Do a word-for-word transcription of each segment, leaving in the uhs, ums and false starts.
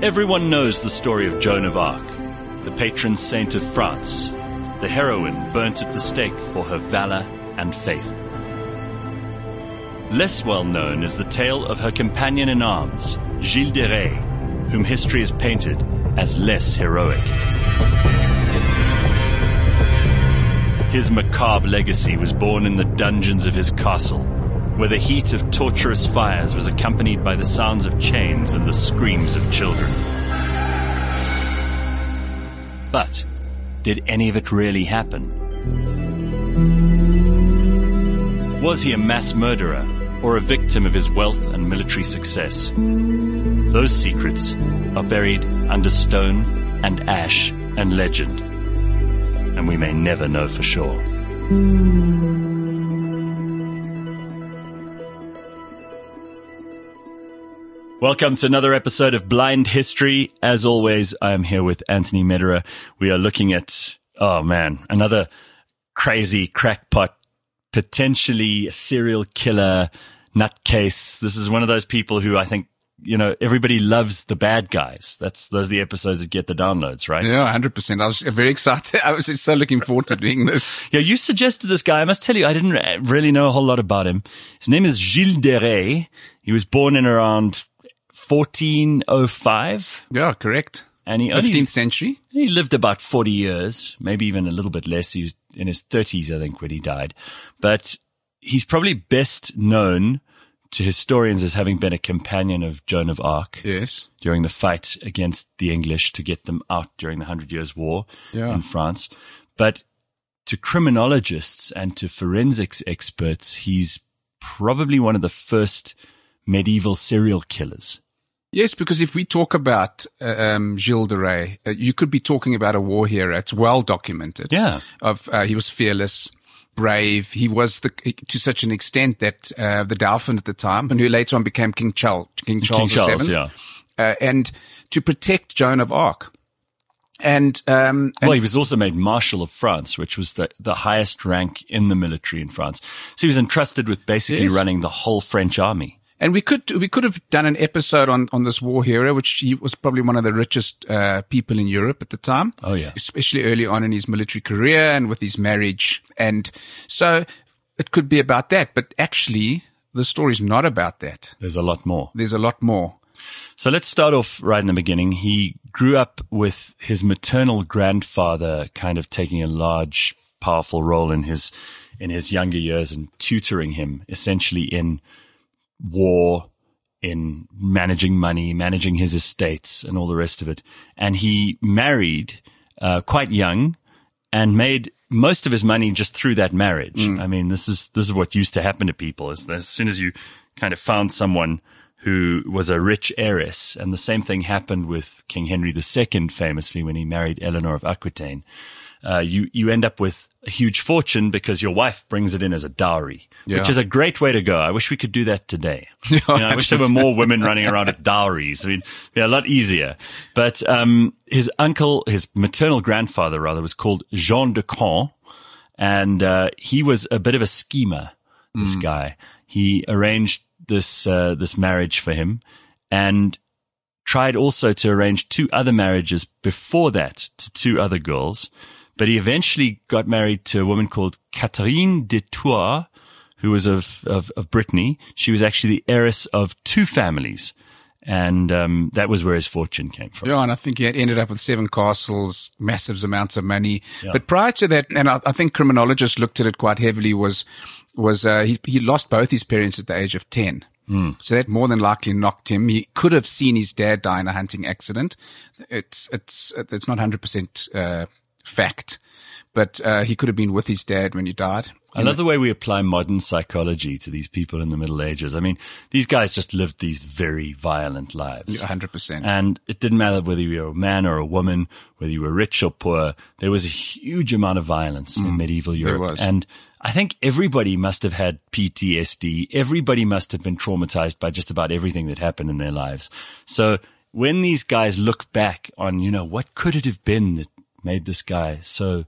Everyone knows the story of Joan of Arc, the patron saint of France, the heroine burnt at the stake for her valor and faith. Less well known is the tale of her companion in arms, Gilles de Rais, whom history has painted as less heroic. His macabre legacy was born in the dungeons of his castle, where the heat of torturous fires was accompanied by the sounds of chains and the screams of children. But did any of it really happen? Was he a mass murderer or a victim of his wealth and military success? Those secrets are buried under stone and ash and legend, and we may never know for sure. Welcome to another episode of Blind History. As always, I am here with Anthony Medera. We are looking at, oh man, another crazy crackpot, potentially serial killer nutcase. This is one of those people who I think, you know, everybody loves the bad guys. That's, those are the episodes that get the downloads, right? Yeah, one hundred percent. I was very excited. I was just so looking forward to doing this. Yeah, you suggested this guy. I must tell you, I didn't really know a whole lot about him. His name is Gilles de Rais. He was born in around fourteen oh five. Yeah, correct. And he only, fifteenth century. He lived about forty years, maybe even a little bit less. He was in his thirties, I think, when he died. But he's probably best known to historians as having been a companion of Joan of Arc. Yes. During the fight against the English to get them out during the Hundred Years' War, yeah, in France. But to criminologists and to forensics experts, he's probably one of the first medieval serial killers. Yes, because if we talk about um, Gilles de Rais, uh, you could be talking about a war hero. It's well documented. Yeah, of uh, he was fearless, brave. He was the, to such an extent that uh, the Dauphin at the time, and who later on became King Charles, King Charles, King Charles the Seventh, yeah, uh, and to protect Joan of Arc. And, um, and well, he was also made Marshal of France, which was the, the highest rank in the military in France. So he was entrusted with basically, yes, running the whole French army. And we could, we could have done an episode on, on this war hero, which he was probably one of the richest, uh, people in Europe at the time. Oh, yeah. Especially early on in his military career and with his marriage. And so it could be about that, but actually the story's not about that. There's a lot more. There's a lot more. So let's start off right in the beginning. He grew up with his maternal grandfather kind of taking a large, powerful role in his, in his younger years and tutoring him essentially in war, in managing money, managing his estates and all the rest of it. And he married uh, quite young and made most of his money just through that marriage. Mm. I mean, this is, this is what used to happen to people, is that as soon as you kind of found someone who was a rich heiress, and the same thing happened with King Henry the Second famously when he married Eleanor of Aquitaine, uh, you, you end up with a huge fortune because your wife brings it in as a dowry, yeah, which is a great way to go. I wish we could do that today. You know, I wish there were more women running around at dowries. I mean, they're a lot easier. But um, his uncle, his maternal grandfather rather, was called Jean de Caen, and uh, he was a bit of a schemer, this mm. guy. He arranged this uh, this marriage for him and tried also to arrange two other marriages before that to two other girls. But he eventually got married to a woman called Catherine de Thouars, who was of, of, of Brittany. She was actually the heiress of two families. And um, that was where his fortune came from. Yeah, and I think he had ended up with seven castles, massive amounts of money. Yeah. But prior to that, and I, I think criminologists looked at it quite heavily, was was uh, he, he lost both his parents at the age of ten. Mm. So that more than likely knocked him. He could have seen his dad die in a hunting accident. It's it's it's not one hundred percent uh, fact, but uh, he could have been with his dad when he died. I love the way we apply modern psychology to these people in the Middle Ages. I mean, these guys just lived these very violent lives. one hundred percent. And it didn't matter whether you were a man or a woman, whether you were rich or poor. There was a huge amount of violence mm, in medieval Europe. There was. And I think everybody must have had P T S D. Everybody must have been traumatized by just about everything that happened in their lives. So when these guys look back on, you know, what could it have been that made this guy so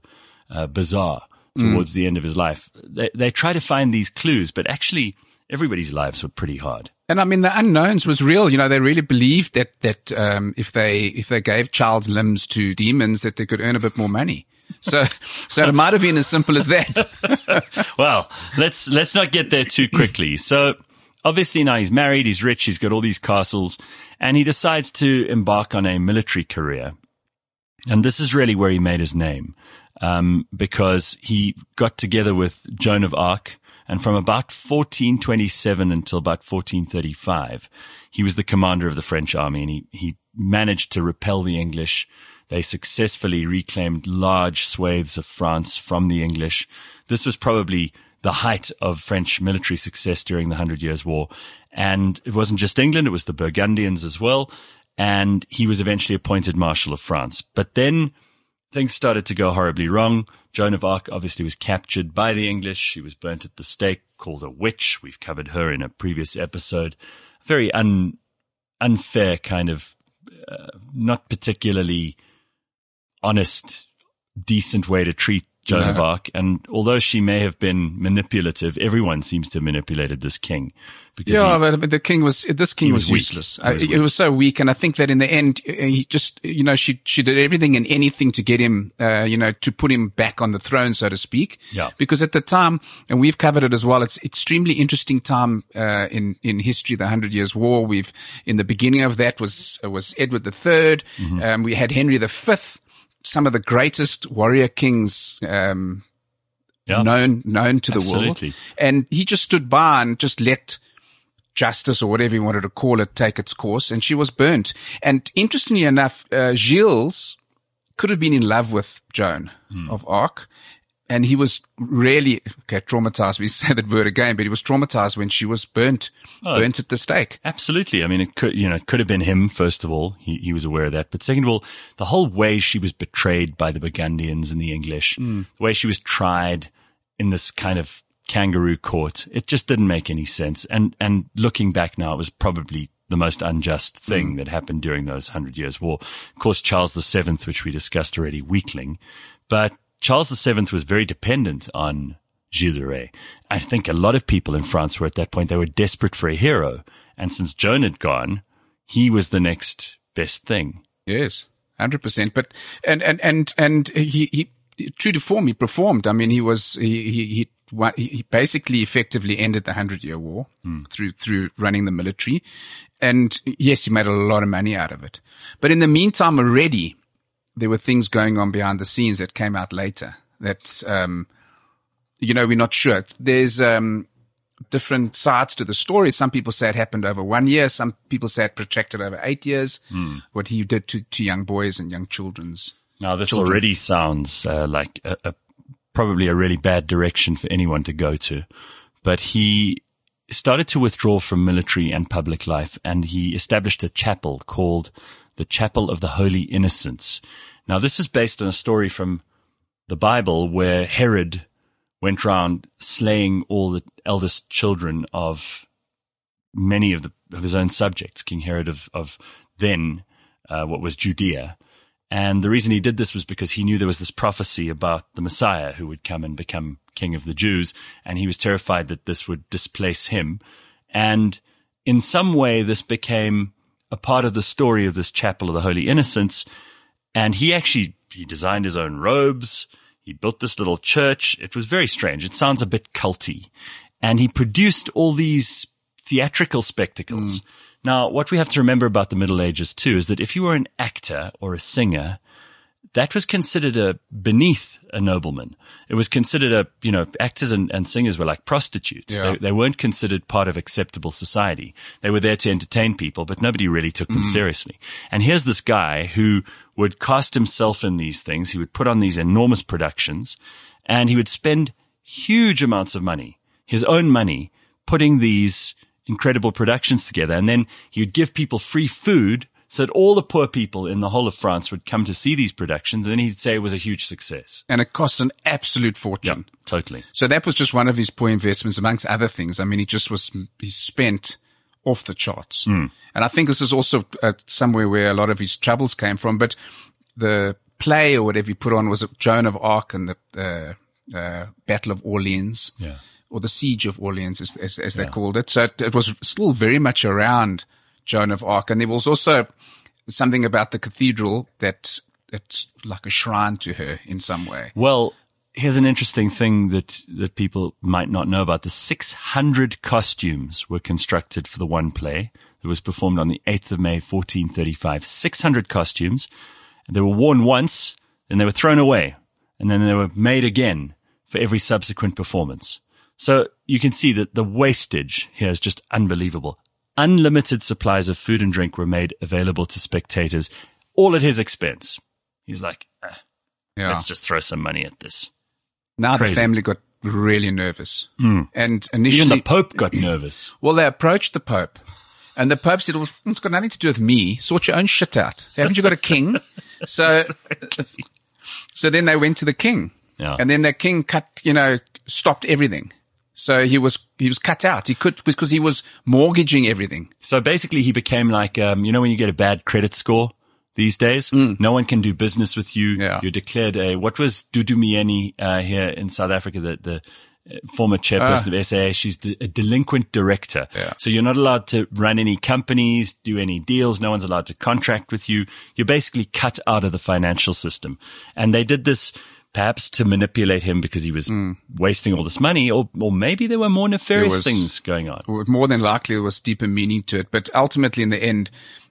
uh, bizarre towards mm. the end of his life, They, they try to find these clues, but actually everybody's lives were pretty hard. And I mean, the unknowns was real. You know, they really believed that, that, um, if they, if they gave child's limbs to demons, that they could earn a bit more money. So, so it might have been as simple as that. Well, let's, let's not get there too quickly. So obviously now he's married, he's rich, he's got all these castles, and he decides to embark on a military career. And this is really where he made his name, um, because he got together with Joan of Arc, and from about fourteen twenty-seven until about fourteen thirty-five, he was the commander of the French army, and he, he managed to repel the English. They successfully reclaimed large swathes of France from the English. This was probably the height of French military success during the Hundred Years' War. And it wasn't just England, it was the Burgundians as well. And he was eventually appointed Marshal of France. But then things started to go horribly wrong. Joan of Arc obviously was captured by the English. She was burnt at the stake, called a witch. We've covered her in a previous episode. Very un, unfair kind of, uh, not particularly honest, decent way to treat Joan of Arc. And although she may have been manipulative, everyone seems to have manipulated this king. Because yeah, he, but the king was, this king was, was useless. I, was it weak. was so weak. And I think that in the end, he just, you know, she, she did everything and anything to get him, uh, you know, to put him back on the throne, so to speak. Yeah. Because at the time, and we've covered it as well, it's extremely interesting time, uh, in, in history, the Hundred Years' War. We've, in the beginning of that was, was Edward the Third. Mm-hmm. Um, we had Henry the Fifth. Some of the greatest warrior kings, um, yeah. known, known to the Absolutely. world. And he just stood by and just let justice, or whatever you wanted to call it, take its course. And she was burnt. And interestingly enough, uh, Gilles could have been in love with Joan mm. of Arc. And he was really, okay, traumatized. We say that word again, but he was traumatized when she was burnt, oh, burnt at the stake. Absolutely. I mean, it could, you know, it could have been him, first of all. He, he was aware of that. But second of all, the whole way she was betrayed by the Burgundians and the English, mm. the way she was tried in this kind of kangaroo court, it just didn't make any sense. And, and looking back now, it was probably the most unjust thing mm. that happened during those Hundred Years' War. Of course, Charles the Seventh, which we discussed already, weakling, but Charles the Seventh was very dependent on Gilles de Rais. I think a lot of people in France were at that point, they were desperate for a hero. And since Joan had gone, he was the next best thing. Yes, one hundred percent. But, and, and, and, and he, he, true to form, he performed. I mean, he was, he, he, he, he basically effectively ended the Hundred Year War mm. through, through running the military. And yes, he made a lot of money out of it. But in the meantime, already, there were things going on behind the scenes that came out later that, um, you know, we're not sure. There's, um, different sides to the story. Some people say it happened over one year. Some people say it protracted over eight years, mm. what he did to, to young boys and young children's. Now, this children. already sounds uh, like a, a, probably a really bad direction for anyone to go to, but he started to withdraw from military and public life, and he established a chapel called the Chapel of the Holy Innocents. Now, this is based on a story from the Bible where Herod went round slaying all the eldest children of many of, the, of his own subjects, King Herod of, of then uh, what was Judea. And the reason he did this was because he knew there was this prophecy about the Messiah who would come and become king of the Jews, and he was terrified that this would displace him. And in some way, this became a part of the story of this Chapel of the Holy Innocents. And he actually, he designed his own robes. He built this little church. It was very strange. It sounds a bit culty. And he produced all these theatrical spectacles. Mm. Now, what we have to remember about the Middle Ages too is that if you were an actor or a singer, that was considered a beneath a nobleman. It was considered a, you know, actors and, and singers were like prostitutes. Yeah. They, they weren't considered part of acceptable society. They were there to entertain people, but nobody really took them mm. seriously. And here's this guy who would cast himself in these things. He would put on these enormous productions, and he would spend huge amounts of money, his own money, putting these incredible productions together. And then he would give people free food, so that all the poor people in the whole of France would come to see these productions, and then he'd say it was a huge success. And it cost an absolute fortune. Yep, totally. So that was just one of his poor investments, amongst other things. I mean, he just was, he spent off the charts. Mm. And I think this is also uh, somewhere where a lot of his troubles came from, but the play or whatever he put on was Joan of Arc and the uh, uh, Battle of Orleans. Yeah. or the Siege of Orleans, as, as, as yeah. they called it. So it, it was still very much around Joan of Arc. And there was also something about the cathedral that it's like a shrine to her in some way. Well, here's an interesting thing that, that people might not know about. The six hundred costumes were constructed for the one play that was performed on the eighth of May, fourteen thirty-five. six hundred costumes. And they were worn once, and they were thrown away, and then they were made again for every subsequent performance. So you can see that the wastage here is just unbelievable. Unlimited supplies of food and drink were made available to spectators, all at his expense. He's like, eh, yeah. let's just throw some money at this. Now Crazy. The family got really nervous. Mm. And initially, even the Pope got nervous. Well, they approached the Pope. And the Pope said, well, it's got nothing to do with me. Sort your own shit out. Haven't you got a king? So so then they went to the king. Yeah. And then the king cut, you know, stopped everything. So he was he was cut out. He could, because he was mortgaging everything. So basically he became like, um, you know, when you get a bad credit score these days, mm. no one can do business with you. Yeah. You're declared a, what was Dudu Myeni uh, here in South Africa, the, the former chairperson uh, of S A A? She's de- a delinquent director. Yeah. So you're not allowed to run any companies, do any deals. No one's allowed to contract with you. You're basically cut out of the financial system. And they did this perhaps to manipulate him because he was mm. wasting all this money, or or maybe there were more nefarious was, things going on. More than likely there was deeper meaning to it. But ultimately in the end,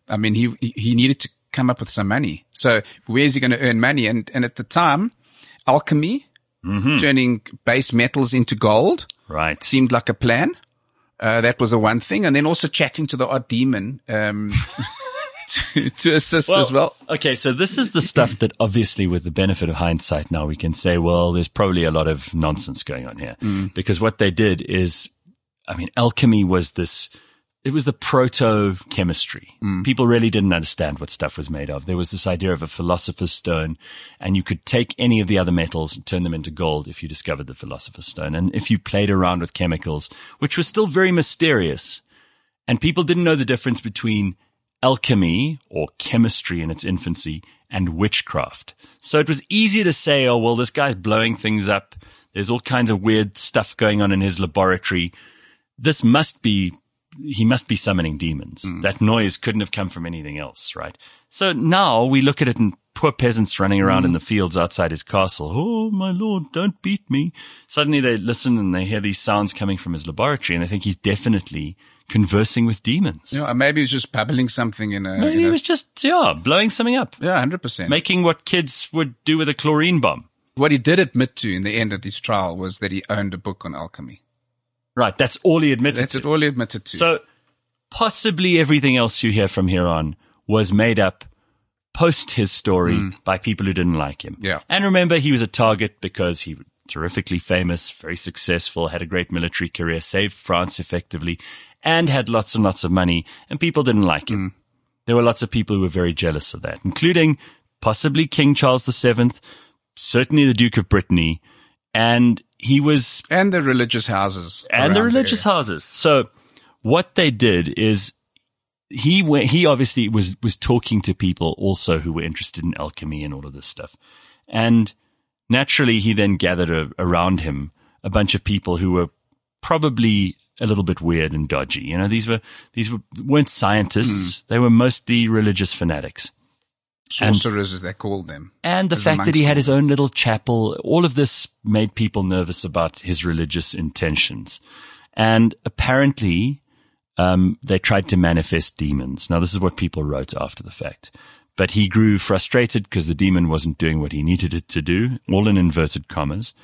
I mean, he he needed to come up with some money. So where is he going to earn money? And and at the time, alchemy, mm-hmm. turning base metals into gold, right, seemed like a plan. Uh, that was the one thing. And then also chatting to the odd demon um, to, to assist well, as well. Okay, so this is the stuff that obviously with the benefit of hindsight now we can say, well, there's probably a lot of nonsense going on here. Mm. Because what they did is, I mean, alchemy was this – it was the proto-chemistry. Mm. People really didn't understand what stuff was made of. There was this idea of a philosopher's stone, and you could take any of the other metals and turn them into gold if you discovered the philosopher's stone. And if you played around with chemicals, which was still very mysterious, and people didn't know the difference between alchemy or chemistry in its infancy and witchcraft. So it was easy to say, oh, well, this guy's blowing things up. There's all kinds of weird stuff going on in his laboratory. This must be... he must be summoning demons. Mm. That noise couldn't have come from anything else, right? So now we look at it and poor peasants running around mm. in the fields outside his castle. Oh, my lord, don't beat me. Suddenly they listen and they hear these sounds coming from his laboratory and they think he's definitely conversing with demons. Yeah, or maybe he was just babbling something in a... Maybe in he a... was just, yeah, blowing something up. Yeah, one hundred percent. Making what kids would do with a chlorine bomb. What he did admit to in the end of his trial was that he owned a book on alchemy. Right, that's all he admitted that's to. That's all he admitted to. So possibly everything else you hear from here on was made up post his story mm. by people who didn't like him. Yeah. And remember, he was a target because he was terrifically famous, very successful, had a great military career, saved France effectively, and had lots and lots of money, and people didn't like him. Mm. There were lots of people who were very jealous of that, including possibly King Charles the Seventh, certainly the Duke of Brittany, and... He was... And the religious houses. And the religious the houses. So what they did is he went, he obviously was, was talking to people also who were interested in alchemy and all of this stuff. And naturally, he then gathered a, around him a bunch of people who were probably a little bit weird and dodgy. You know, these, were, these were, weren't scientists. Mm. They were mostly religious fanatics. Sorcerers, and, as they called them. And the fact that he had his own little chapel, all of this made people nervous about his religious intentions. And apparently, um, they tried to manifest demons. Now, this is what people wrote after the fact. But he grew frustrated because the demon wasn't doing what he needed it to do, all in inverted commas.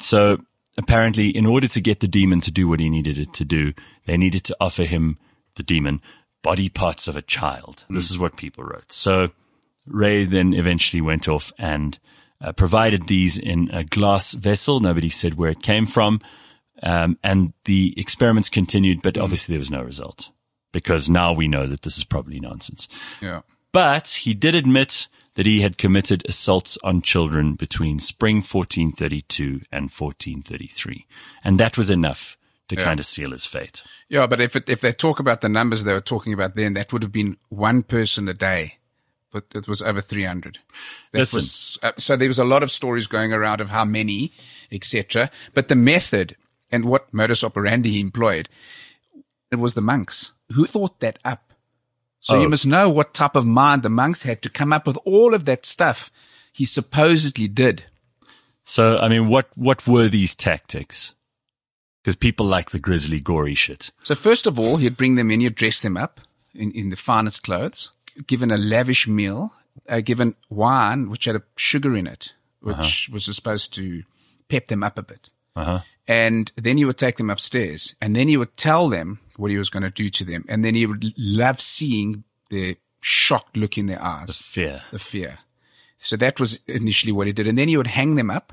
So apparently, in order to get the demon to do what he needed it to do, they needed to offer him, the demon, body parts of a child. Mm. This is what people wrote. So... Ray then eventually went off and uh, provided these in a glass vessel. Nobody said where it came from. Um, and the experiments continued, but obviously there was no result because now we know that this is probably nonsense. Yeah. But he did admit that he had committed assaults on children between spring fourteen thirty-two and fourteen thirty-three. And that was enough to yeah. kind of seal his fate. Yeah, but if it, if they talk about the numbers they were talking about then, that would have been one person a day. But it was over three hundred. That Listen, was, uh, so there was a lot of stories going around of how many, et cetera. But the method and what modus operandi he employed, it was the monks who thought that up. So oh. you must know what type of mind the monks had to come up with all of that stuff he supposedly did. So, I mean, what, what were these tactics? Because people like the grisly, gory shit. So first of all, he'd bring them in, he'd dress them up in, in the finest clothes, given a lavish meal, uh, given wine, which had a sugar in it, which uh-huh. was supposed to pep them up a bit. Uh-huh. And then he would take them upstairs, and then he would tell them what he was going to do to them. And then he would love seeing the shocked look in their eyes. The fear. The fear. So that was initially what he did. And then he would hang them up.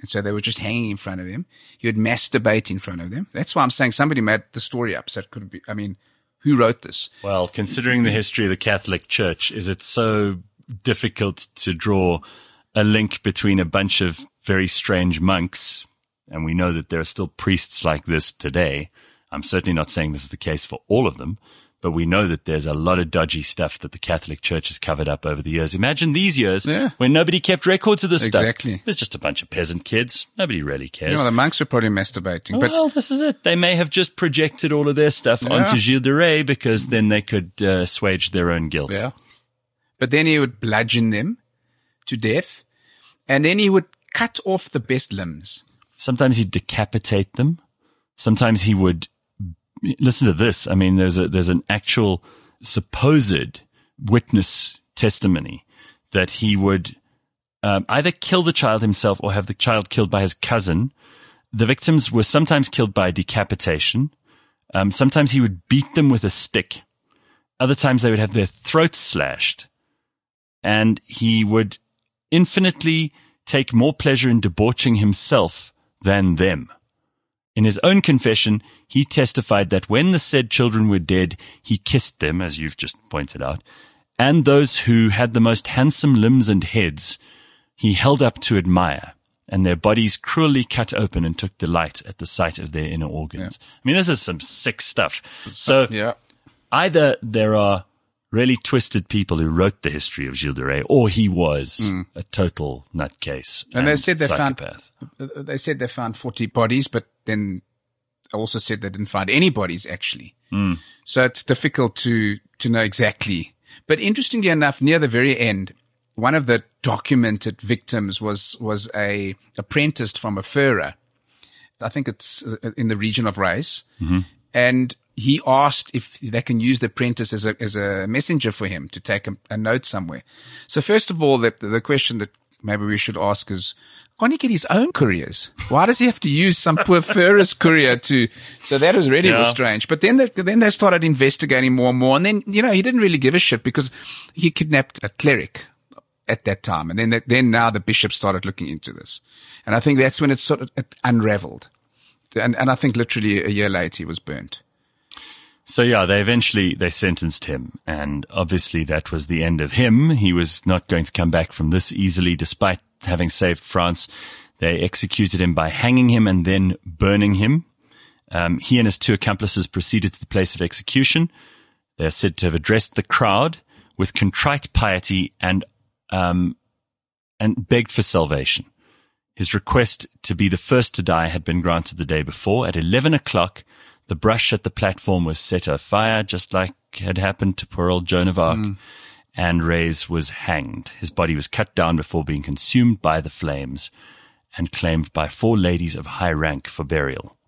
And so they were just hanging in front of him. He would masturbate in front of them. That's why I'm saying somebody made the story up. So it couldn't be, I mean, who wrote this? Well, considering the history of the Catholic Church, is it so difficult to draw a link between a bunch of very strange monks? And we know that there are still priests like this today. I'm certainly not saying this is the case for all of them, but we know that there's a lot of dodgy stuff that the Catholic Church has covered up over the years. Imagine these years yeah. when nobody kept records of this exactly. stuff. Exactly. There's just a bunch of peasant kids. Nobody really cares. You know, the monks were probably masturbating. But well, this is it. They may have just projected all of their stuff yeah. onto Gilles de Rais because then they could uh, assuage their own guilt. Yeah. But then he would bludgeon them to death, and then he would cut off the best limbs. Sometimes he'd decapitate them. Sometimes he would listen to this. I mean, there's a, there's an actual supposed witness testimony that he would um, either kill the child himself or have the child killed by his cousin. The victims were sometimes killed by decapitation. Um, sometimes he would beat them with a stick. Other times they would have their throats slashed, and he would infinitely take more pleasure in debauching himself than them. In his own confession, he testified that when the said children were dead, he kissed them, as you've just pointed out, and those who had the most handsome limbs and heads he held up to admire, and their bodies cruelly cut open and took delight at the sight of their inner organs. Yeah. I mean, this is some sick stuff. So yeah. either there are really twisted people who wrote the history of Gilles de Rais, or he was mm. a total nutcase and, and they said they psychopath. Found, they said they found forty bodies, but then also said they didn't find any bodies actually. Mm. So it's difficult to, to know exactly. But interestingly enough, near the very end, one of the documented victims was, was a apprenticed from a furrer. I think it's in the region of Reims. Mm-hmm. And he asked if they can use the apprentice as a, as a messenger for him to take a, a note somewhere. So first of all, the, the question that maybe we should ask is, can't he get his own couriers? Why does he have to use some poor furrer's courier to, so that was really yeah. was strange. But then, the, then they started investigating more and more. And then, you know, he didn't really give a shit because he kidnapped a cleric at that time. And then, the, then now the bishop started looking into this. And I think that's when it sort of it unraveled. And, and I think literally a year later he was burnt. So yeah, they eventually, they sentenced him, and obviously that was the end of him. He was not going to come back from this easily, despite having saved France. They executed him by hanging him and then burning him. Um, he and his two accomplices proceeded to the place of execution. They are said to have addressed the crowd with contrite piety and, um, and begged for salvation. His request to be the first to die had been granted the day before at eleven o'clock. The brush at the platform was set afire, just like had happened to poor old Joan of Arc, mm. and Rais was hanged. His body was cut down before being consumed by the flames and claimed by four ladies of high rank for burial.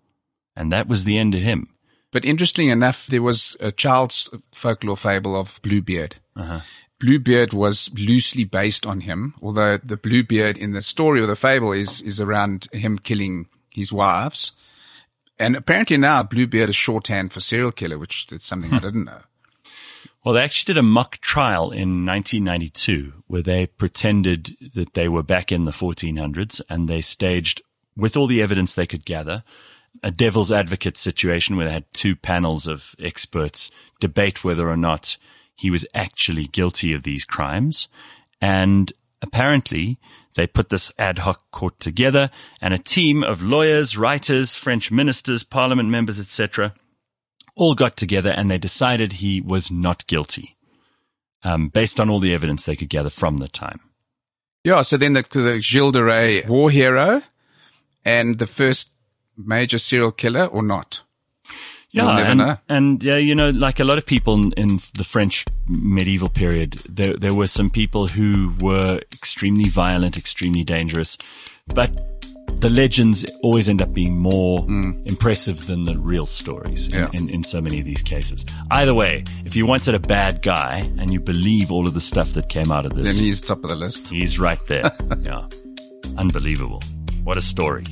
And that was the end of him. But interestingly enough, there was a child's folklore fable of Bluebeard. Uh-huh. Bluebeard was loosely based on him, although the Bluebeard in the story or the fable is, is around him killing his wives. And apparently now Bluebeard is shorthand for serial killer, which is something I didn't know. Well, they actually did a mock trial in nineteen ninety-two where they pretended that they were back in the fourteen hundreds, and they staged, with all the evidence they could gather, a devil's advocate situation where they had two panels of experts debate whether or not he was actually guilty of these crimes. And apparently they put this ad hoc court together, and a team of lawyers, writers, French ministers, parliament members, et cetera, all got together and they decided he was not guilty, um, based on all the evidence they could gather from the time. Yeah, so then the, the Gilles de Rais war hero and the first major serial killer or not. Yeah, never and, know. and yeah, you know, like a lot of people in, in the French medieval period, there there were some people who were extremely violent, extremely dangerous, but the legends always end up being more mm. impressive than the real stories in, yeah. in, in so many of these cases. Either way, if you wanted a bad guy and you believe all of the stuff that came out of this, then he's top of the list. He's right there. Yeah. Unbelievable. What a story.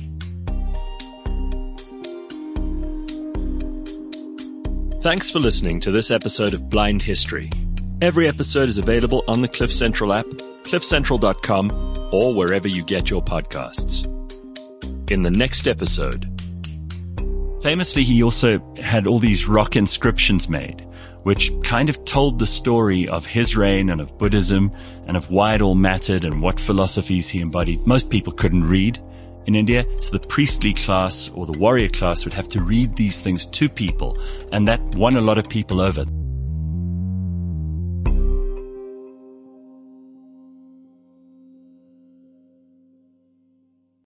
Thanks for listening to this episode of Blind History. Every episode is available on the Cliff Central app, cliff central dot com, or wherever you get your podcasts. In the next episode. Famously, he also had all these rock inscriptions made, which kind of told the story of his reign and of Buddhism and of why it all mattered and what philosophies he embodied. Most people couldn't read in India, so the priestly class or the warrior class would have to read these things to people, and that won a lot of people over.